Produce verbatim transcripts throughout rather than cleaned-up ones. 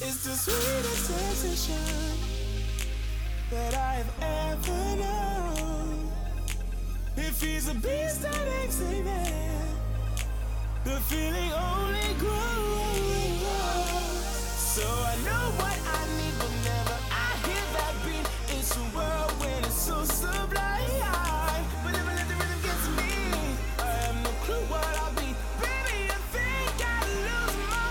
It's the sweetest sensation that I've ever known. If he's a beast that exhibit, the feeling only grows. So I know what I need whenever I hear that beat. It's a whirlwind, it's so sublime. Whenever the rhythm gets me, I have no clue what I'll be. Baby, I think I lose my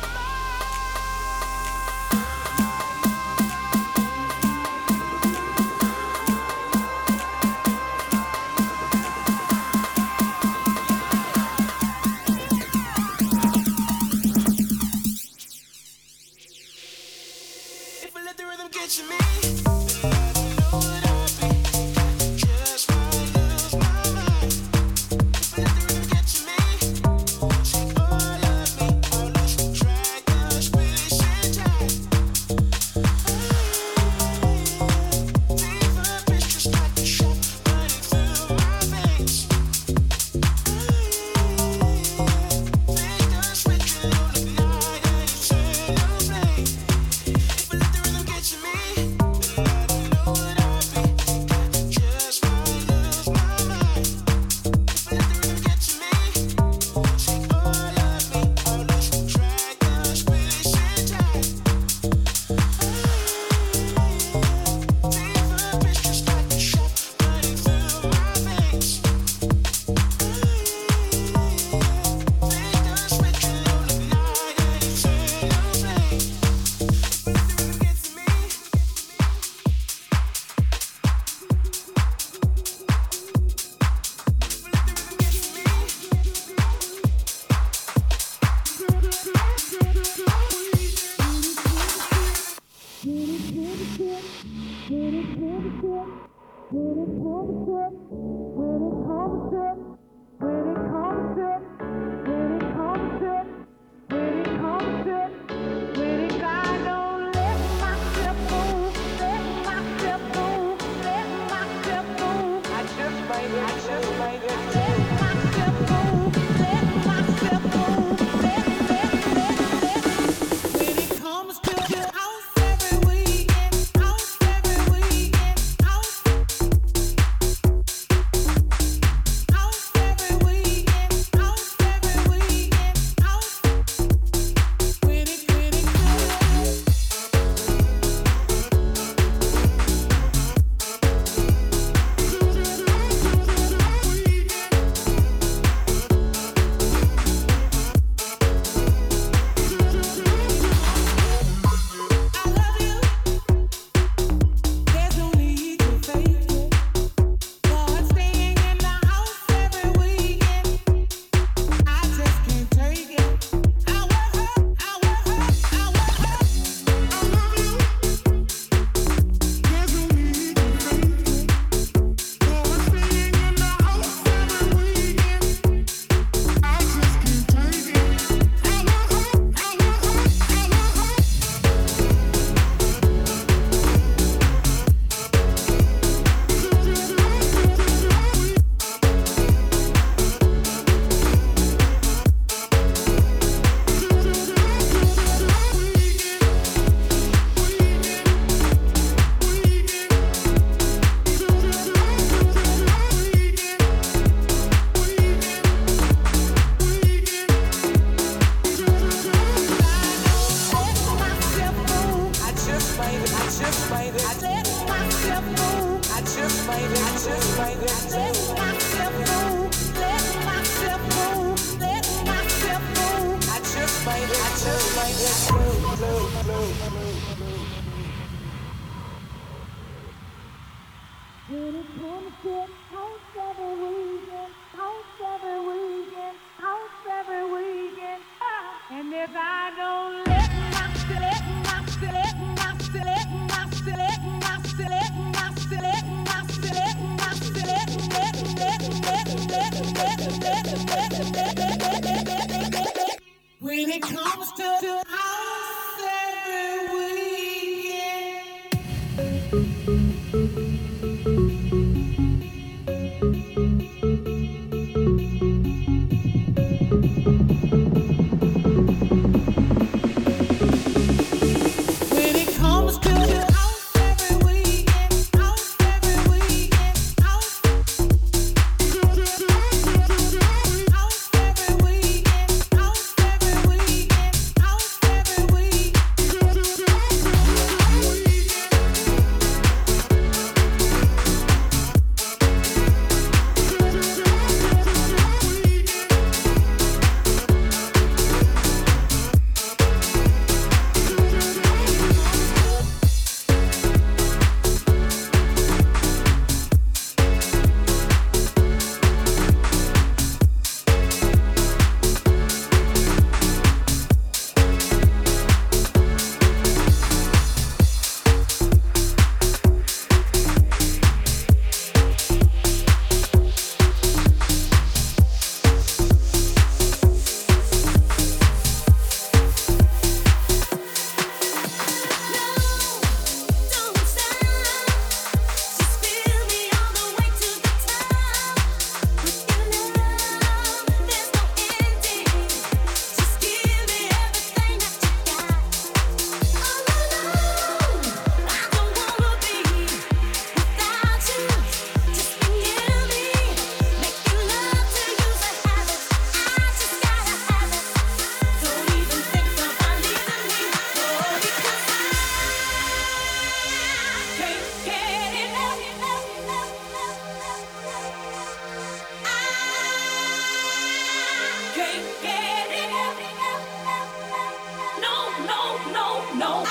Not enough,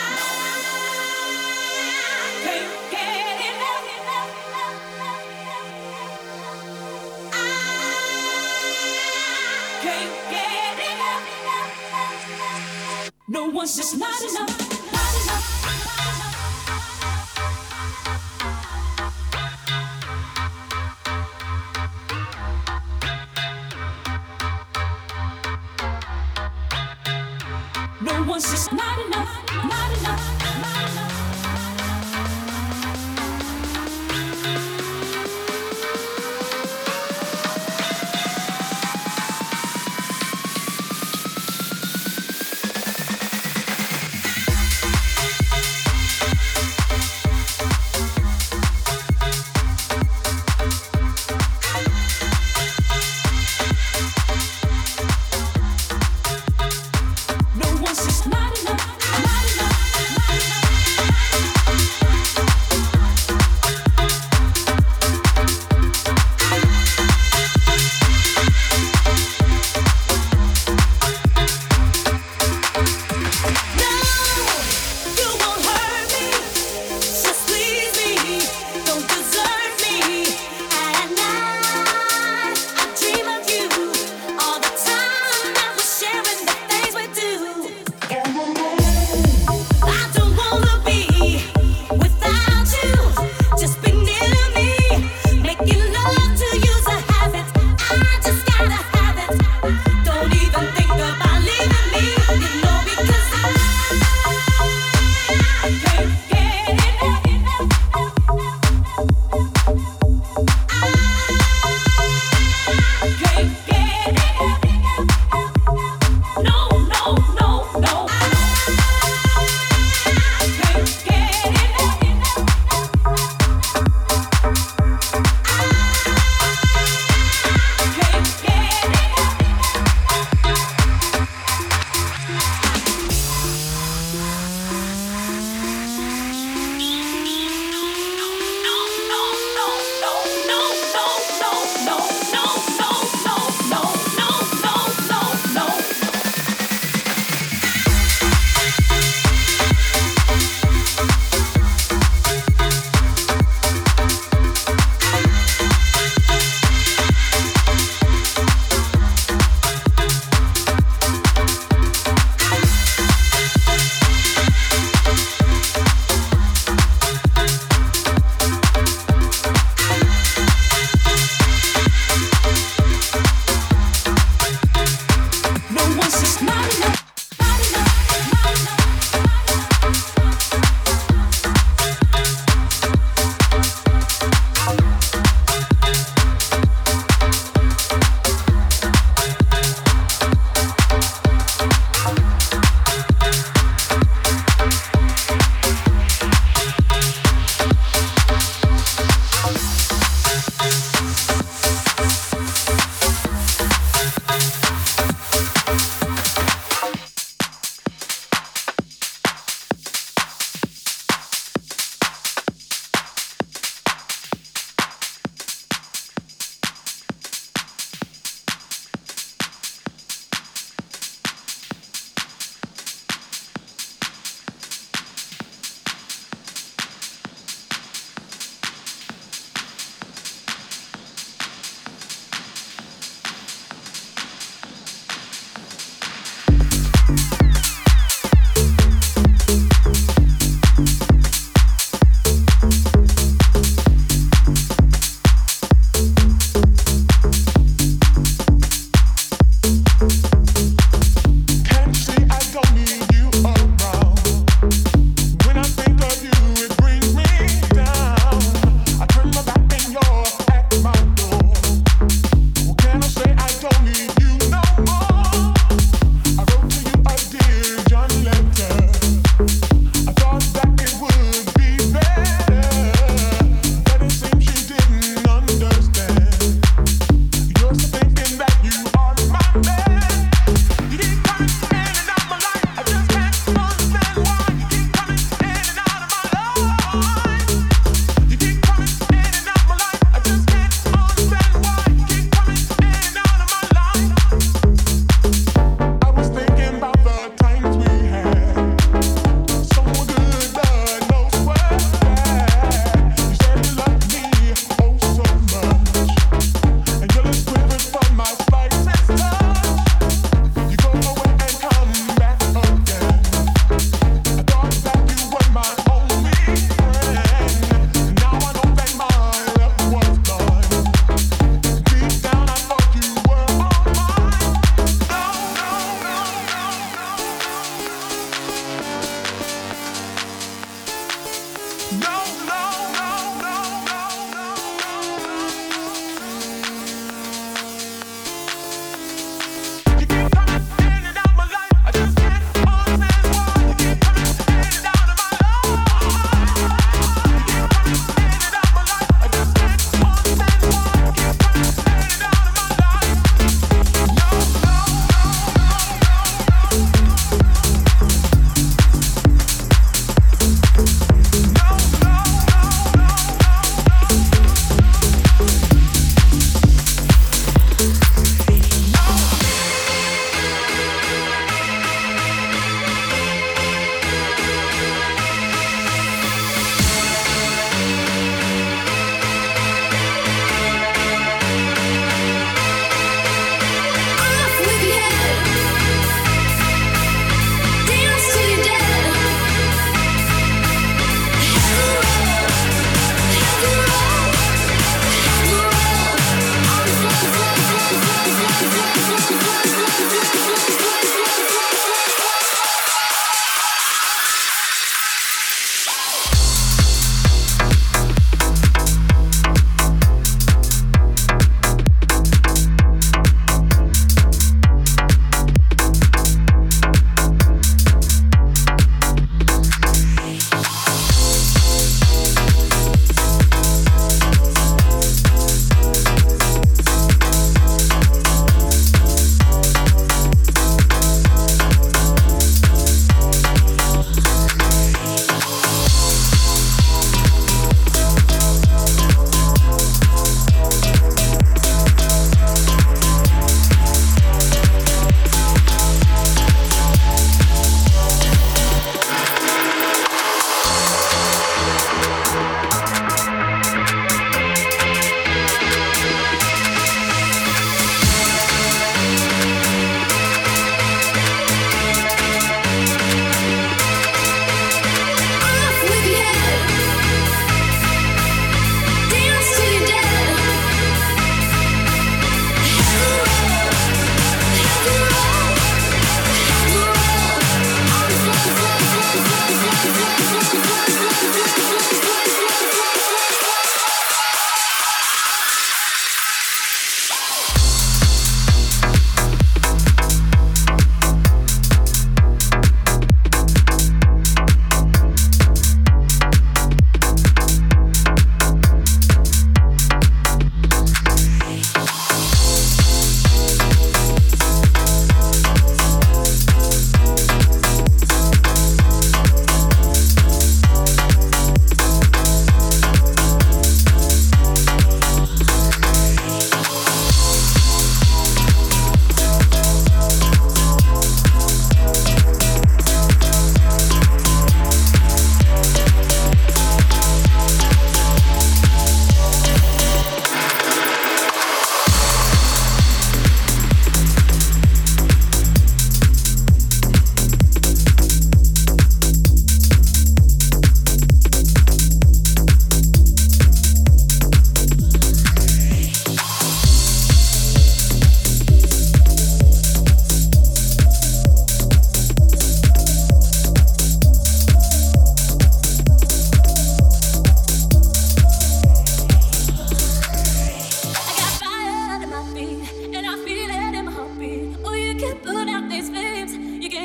not enough, not enough.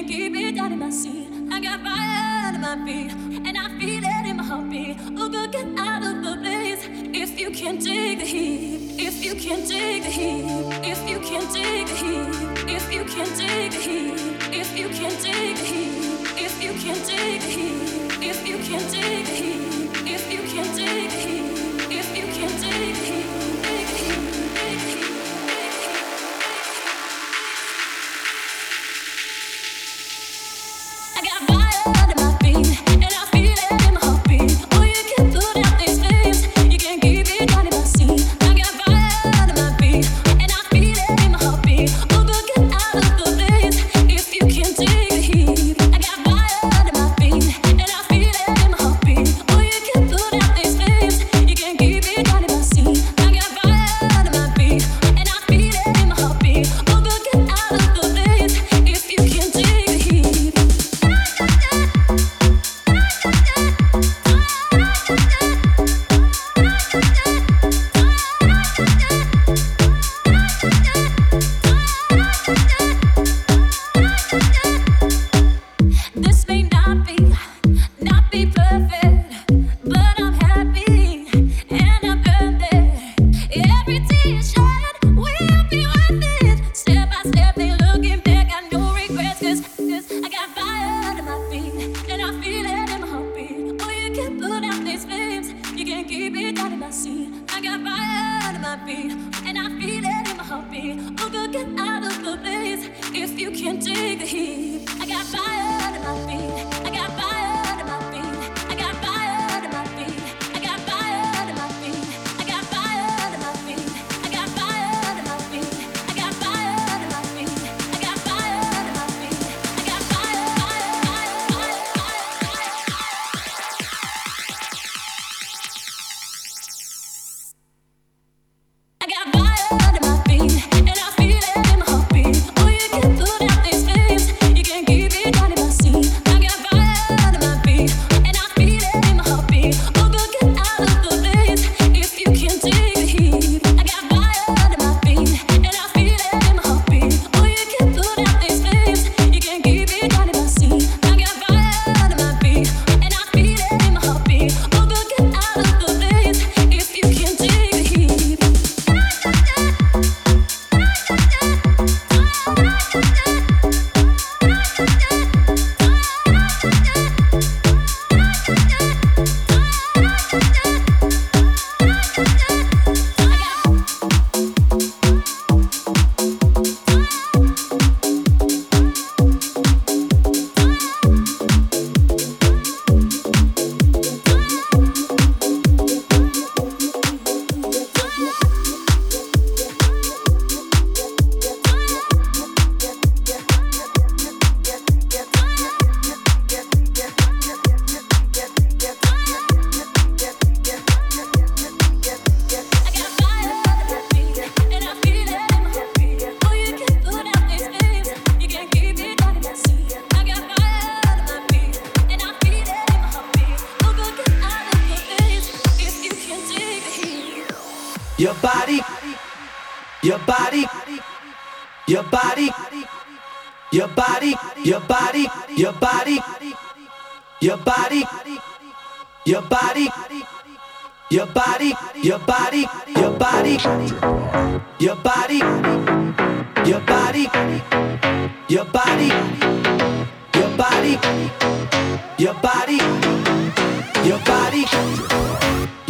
can't keep me down in my seat. I got fire under my feet, and I feel it in my heartbeat. Oh, girl, get out of the blaze. If you can't take the heat, if you can't take the heat, if you can't take the heat, if you can't take the heat, if you can't take the heat, if you can't take the heat, if you can't take the heat, if you can't take the heat, if you can't take the heat. Your body, your body, your body, your body, your body, your body, your body, your body, your body, your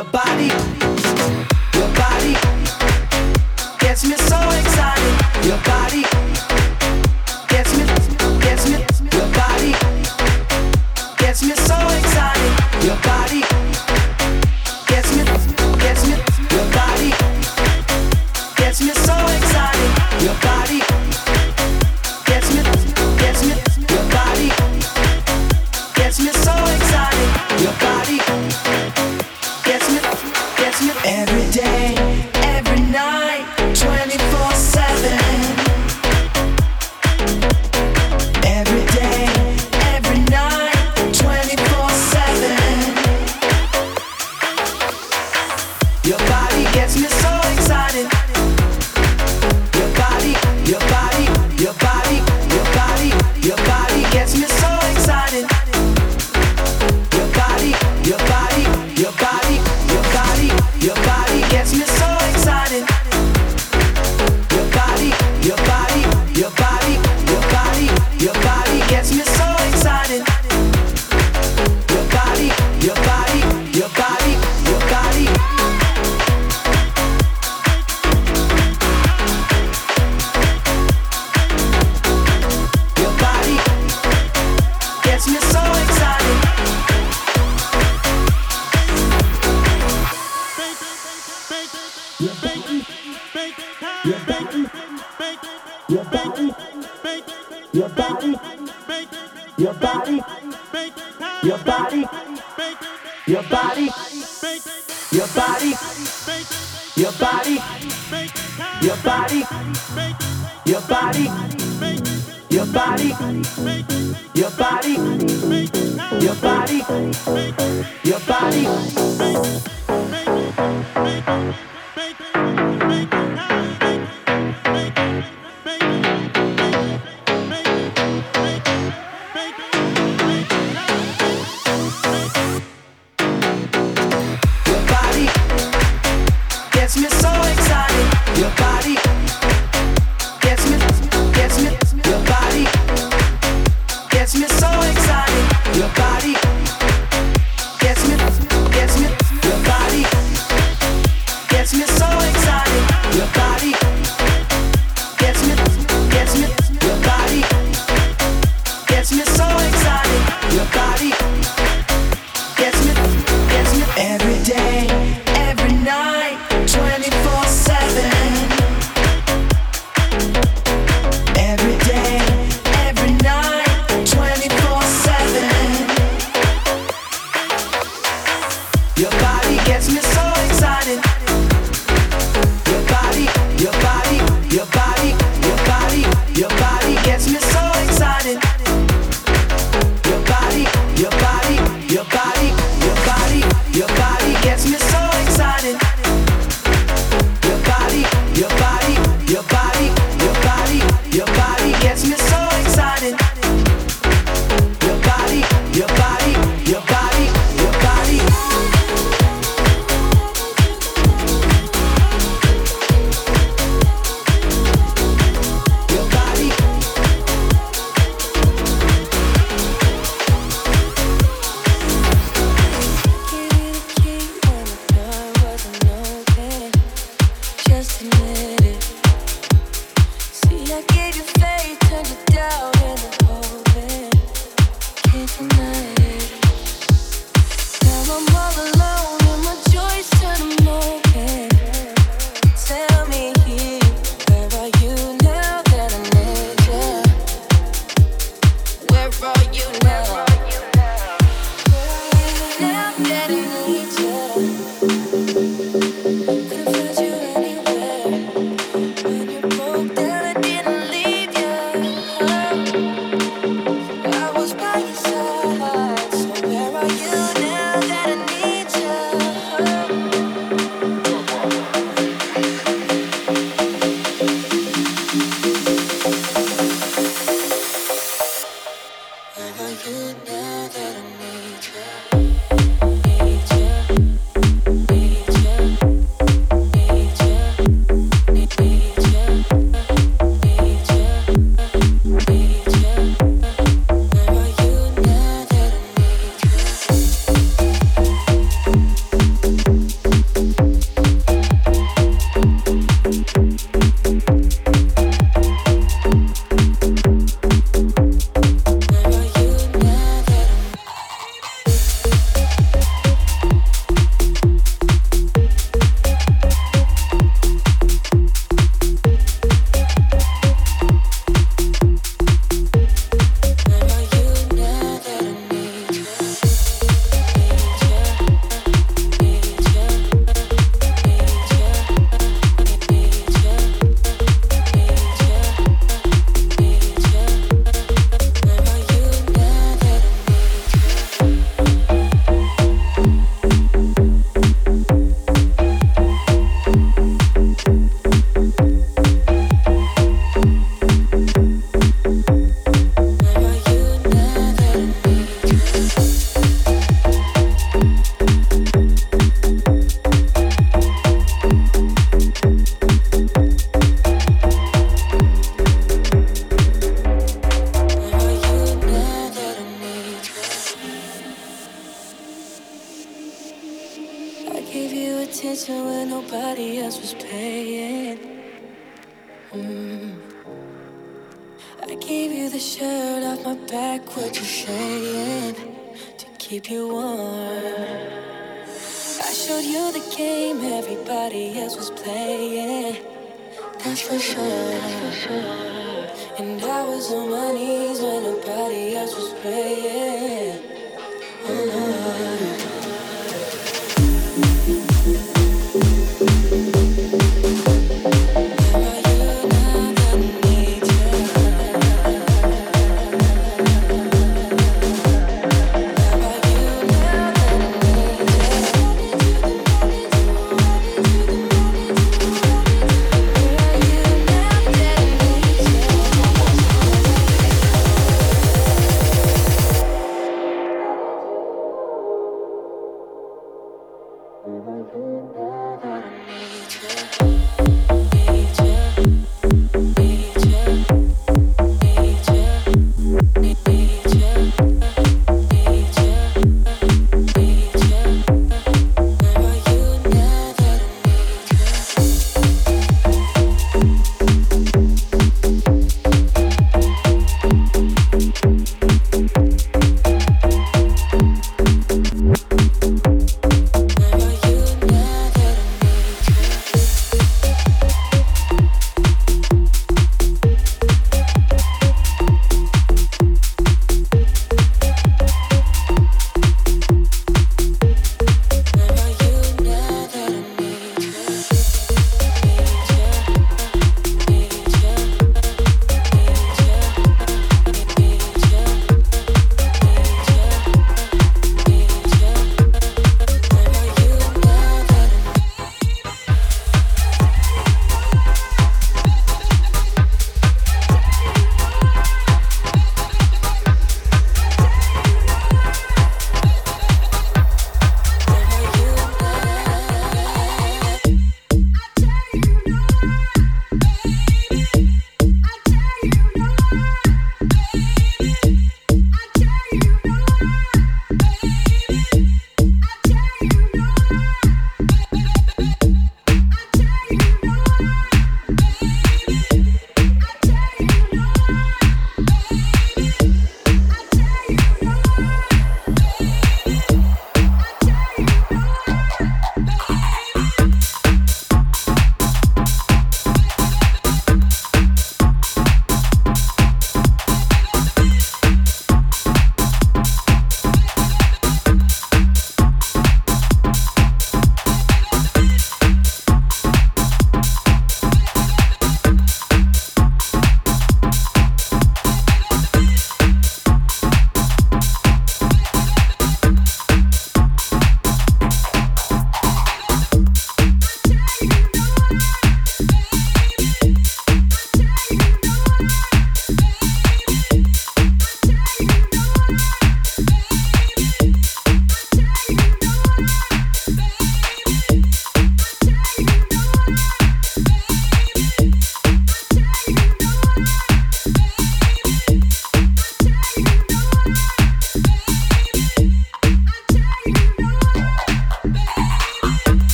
body gets me so excited. Your body gets me, gets me, your body gets me so excited. Your body. Your body gets me, gets me. Your body gets me so excited. Your body gets me, gets me. Every day, every night, twenty-four seven. body, your body, your body, your body, your body, your body, your body, your body, your body, your body, your body, your body. And I was on my knees when nobody else was praying. Oh,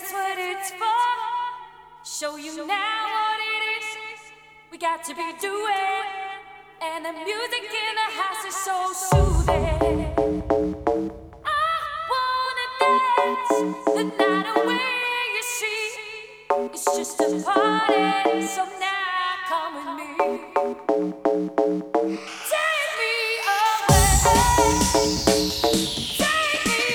that's what it's for. Show you now what it is we got to be doing. And the music in the house is so soothing. I wanna dance the night away, you see. It's just a party, so now come with me. Take me away. I wanna run.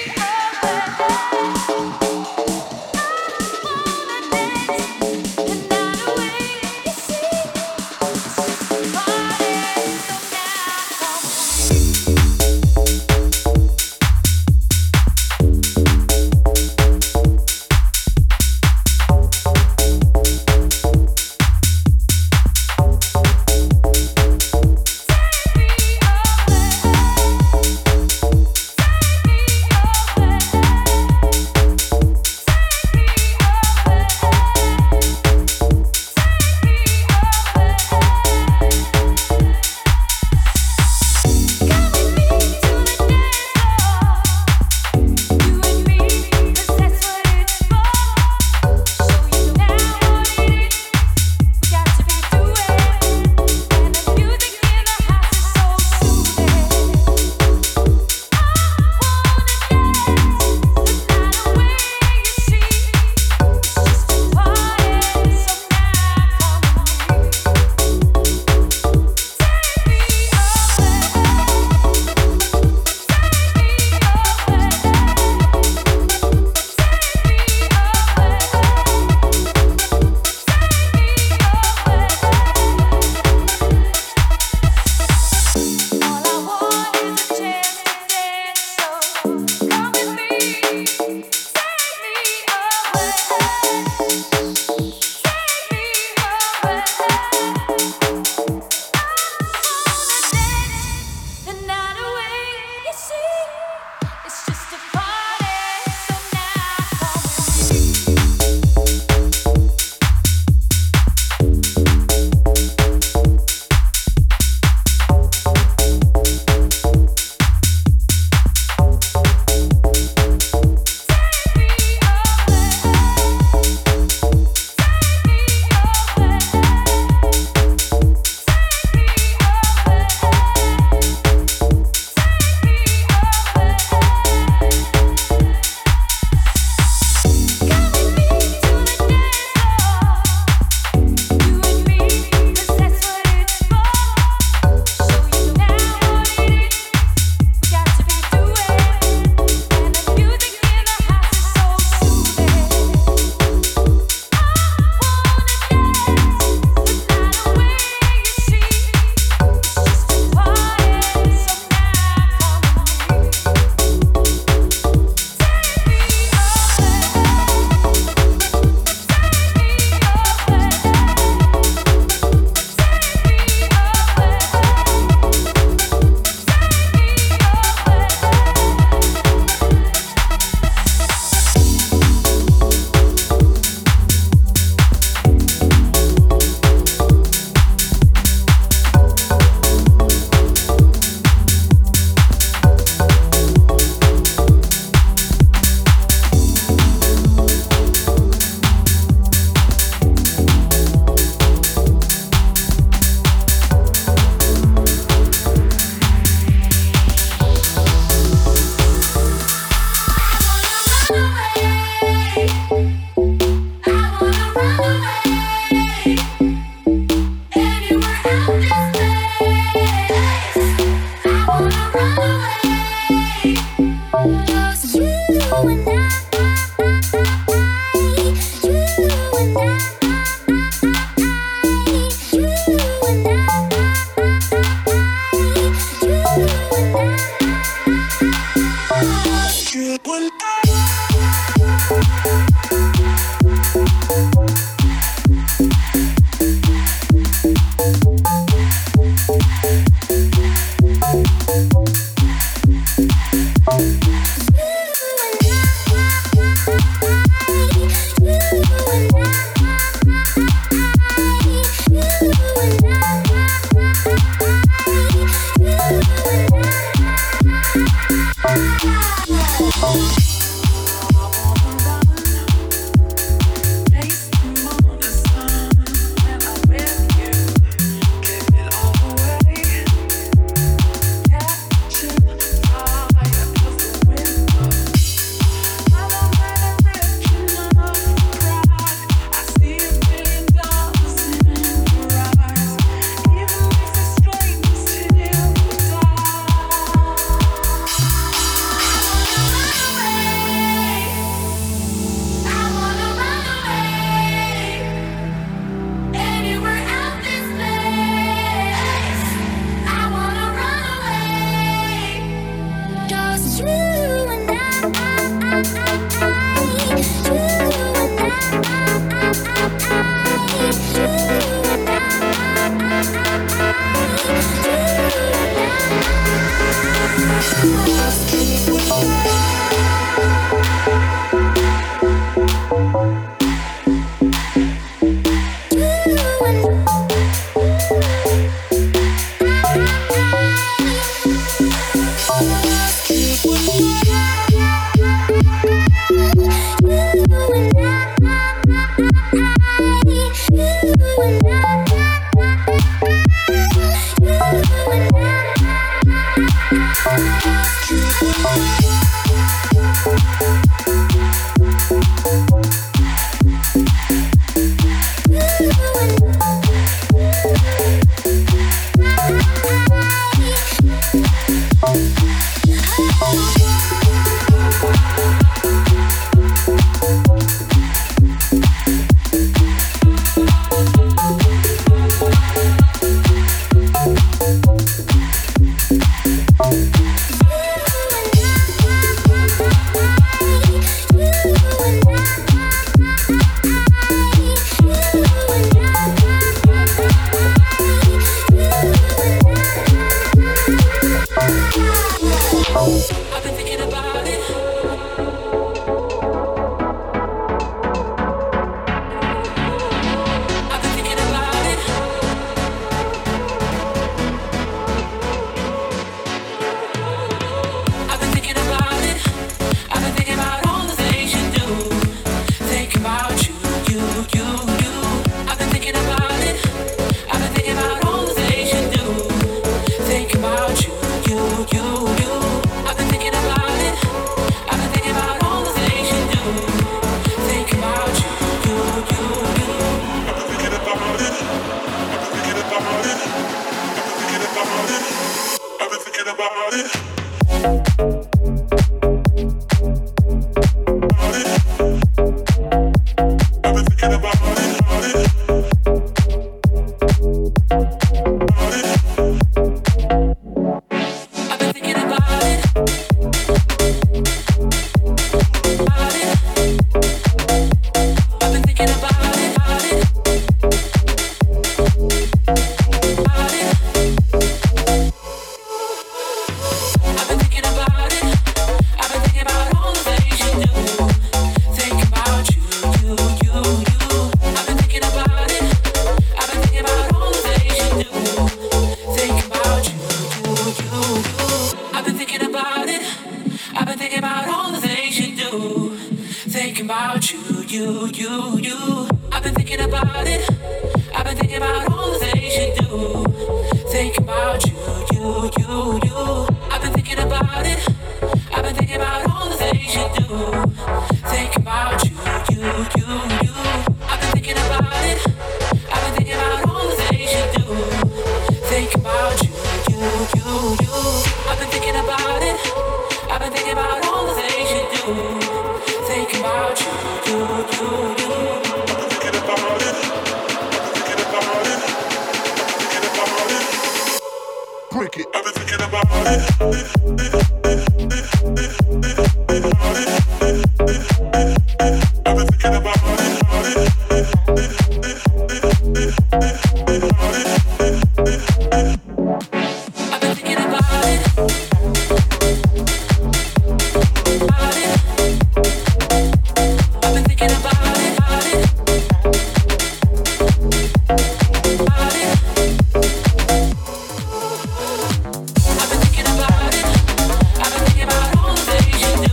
you, thinking about you, you, you, you. I've been thinking about it. I've been thinking about all the things you do. Thinking about you, you, you, you. I've been thinking about it. I've been thinking about all the things you do. Thinking about you, you, you, you. I've been thinking about it. I've been thinking about all the things you do. Thinking about you, you, you, you. I've been thinking about it. I've been thinking about all the things you do. Thinking about you, you, you, you. I've been thinking about it. I've been thinking about it. I've been thinking about it. Break it. I've been thinking about it. I've been thinking about it. I've been thinking about it. I've been thinking about all the things you do.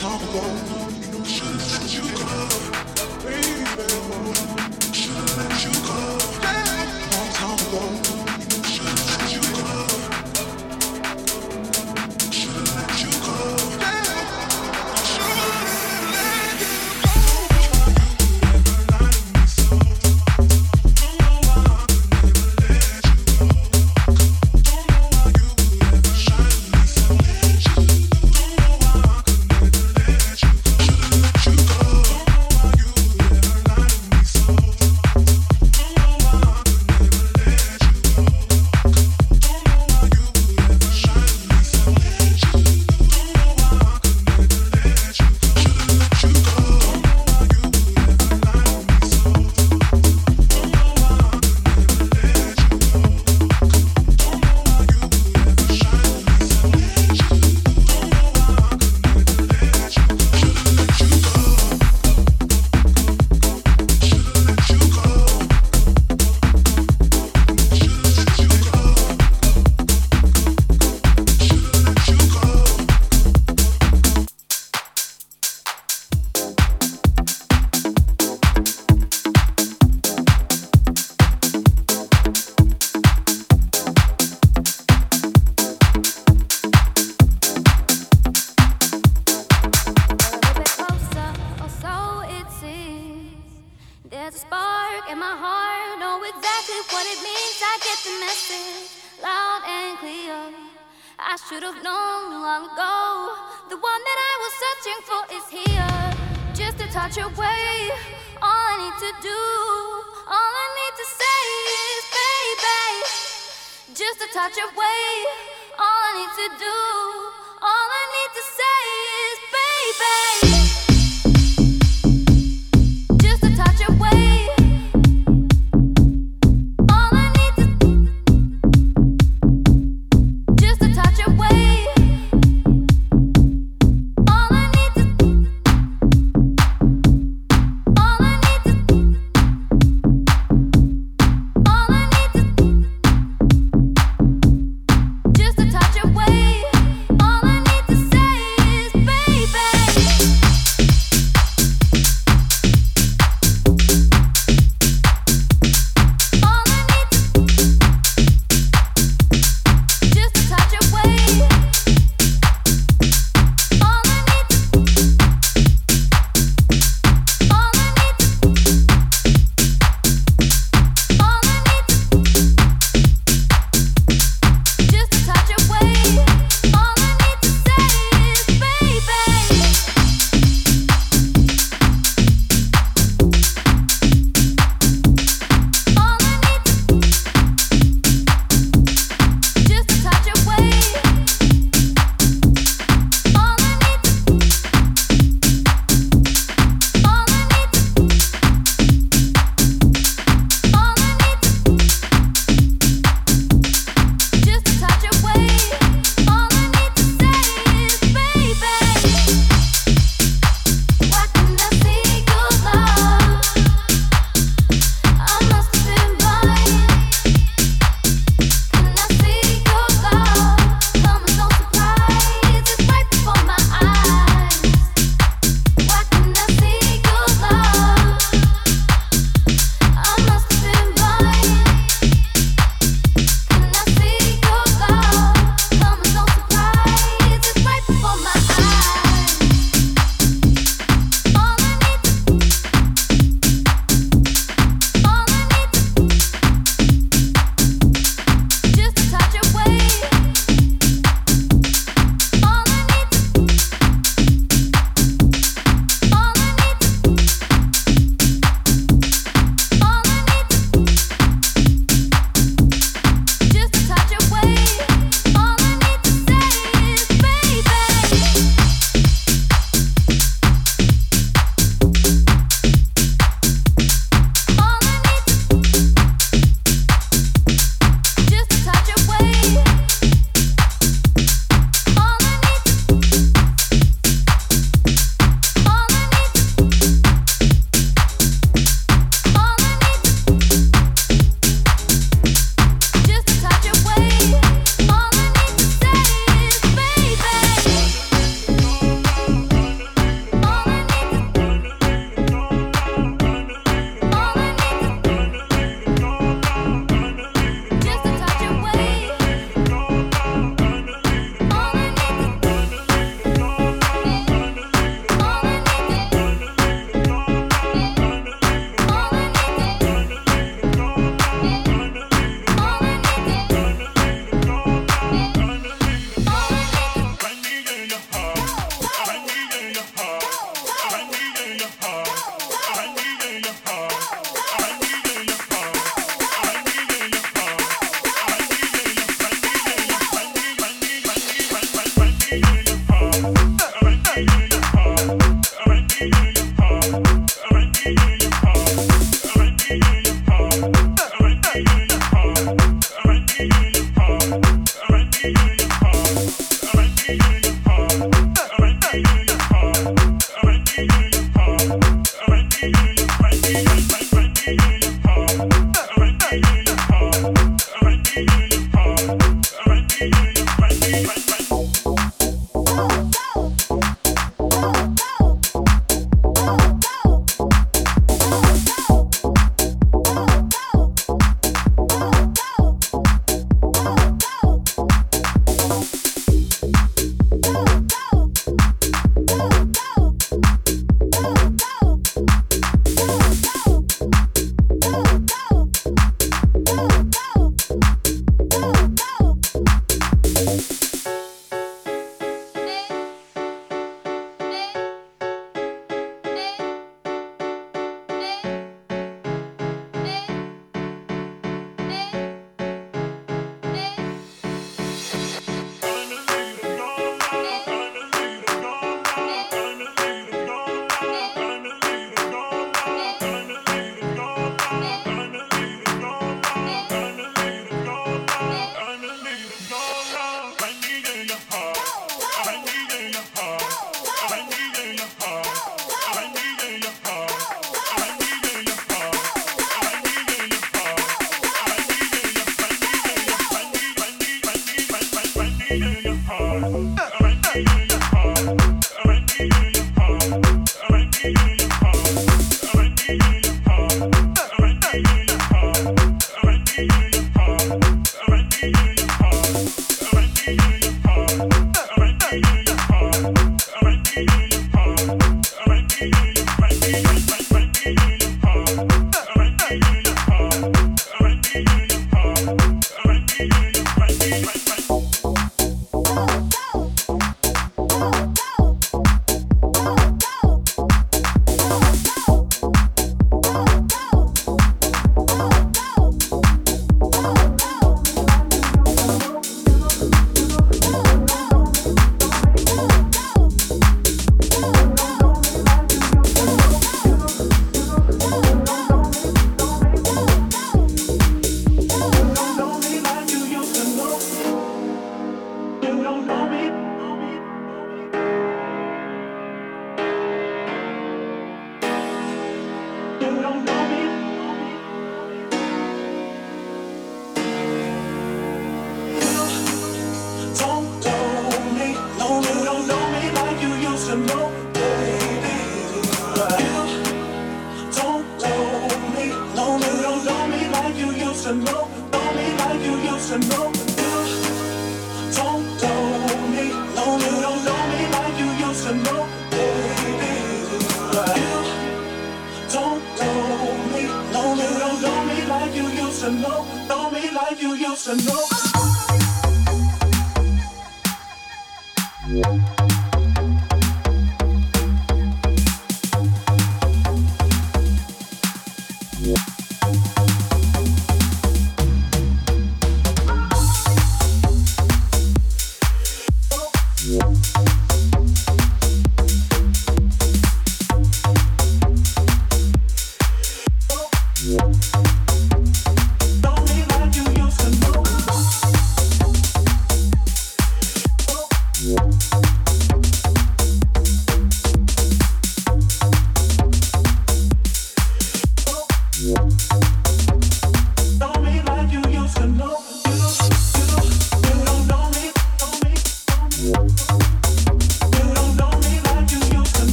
talk about should've let you go, baby. Should've let you go. Don't talk about should've let you go. Should've let you go. Away.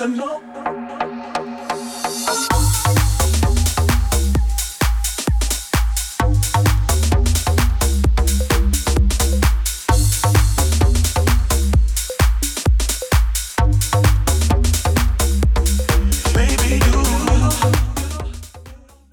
No.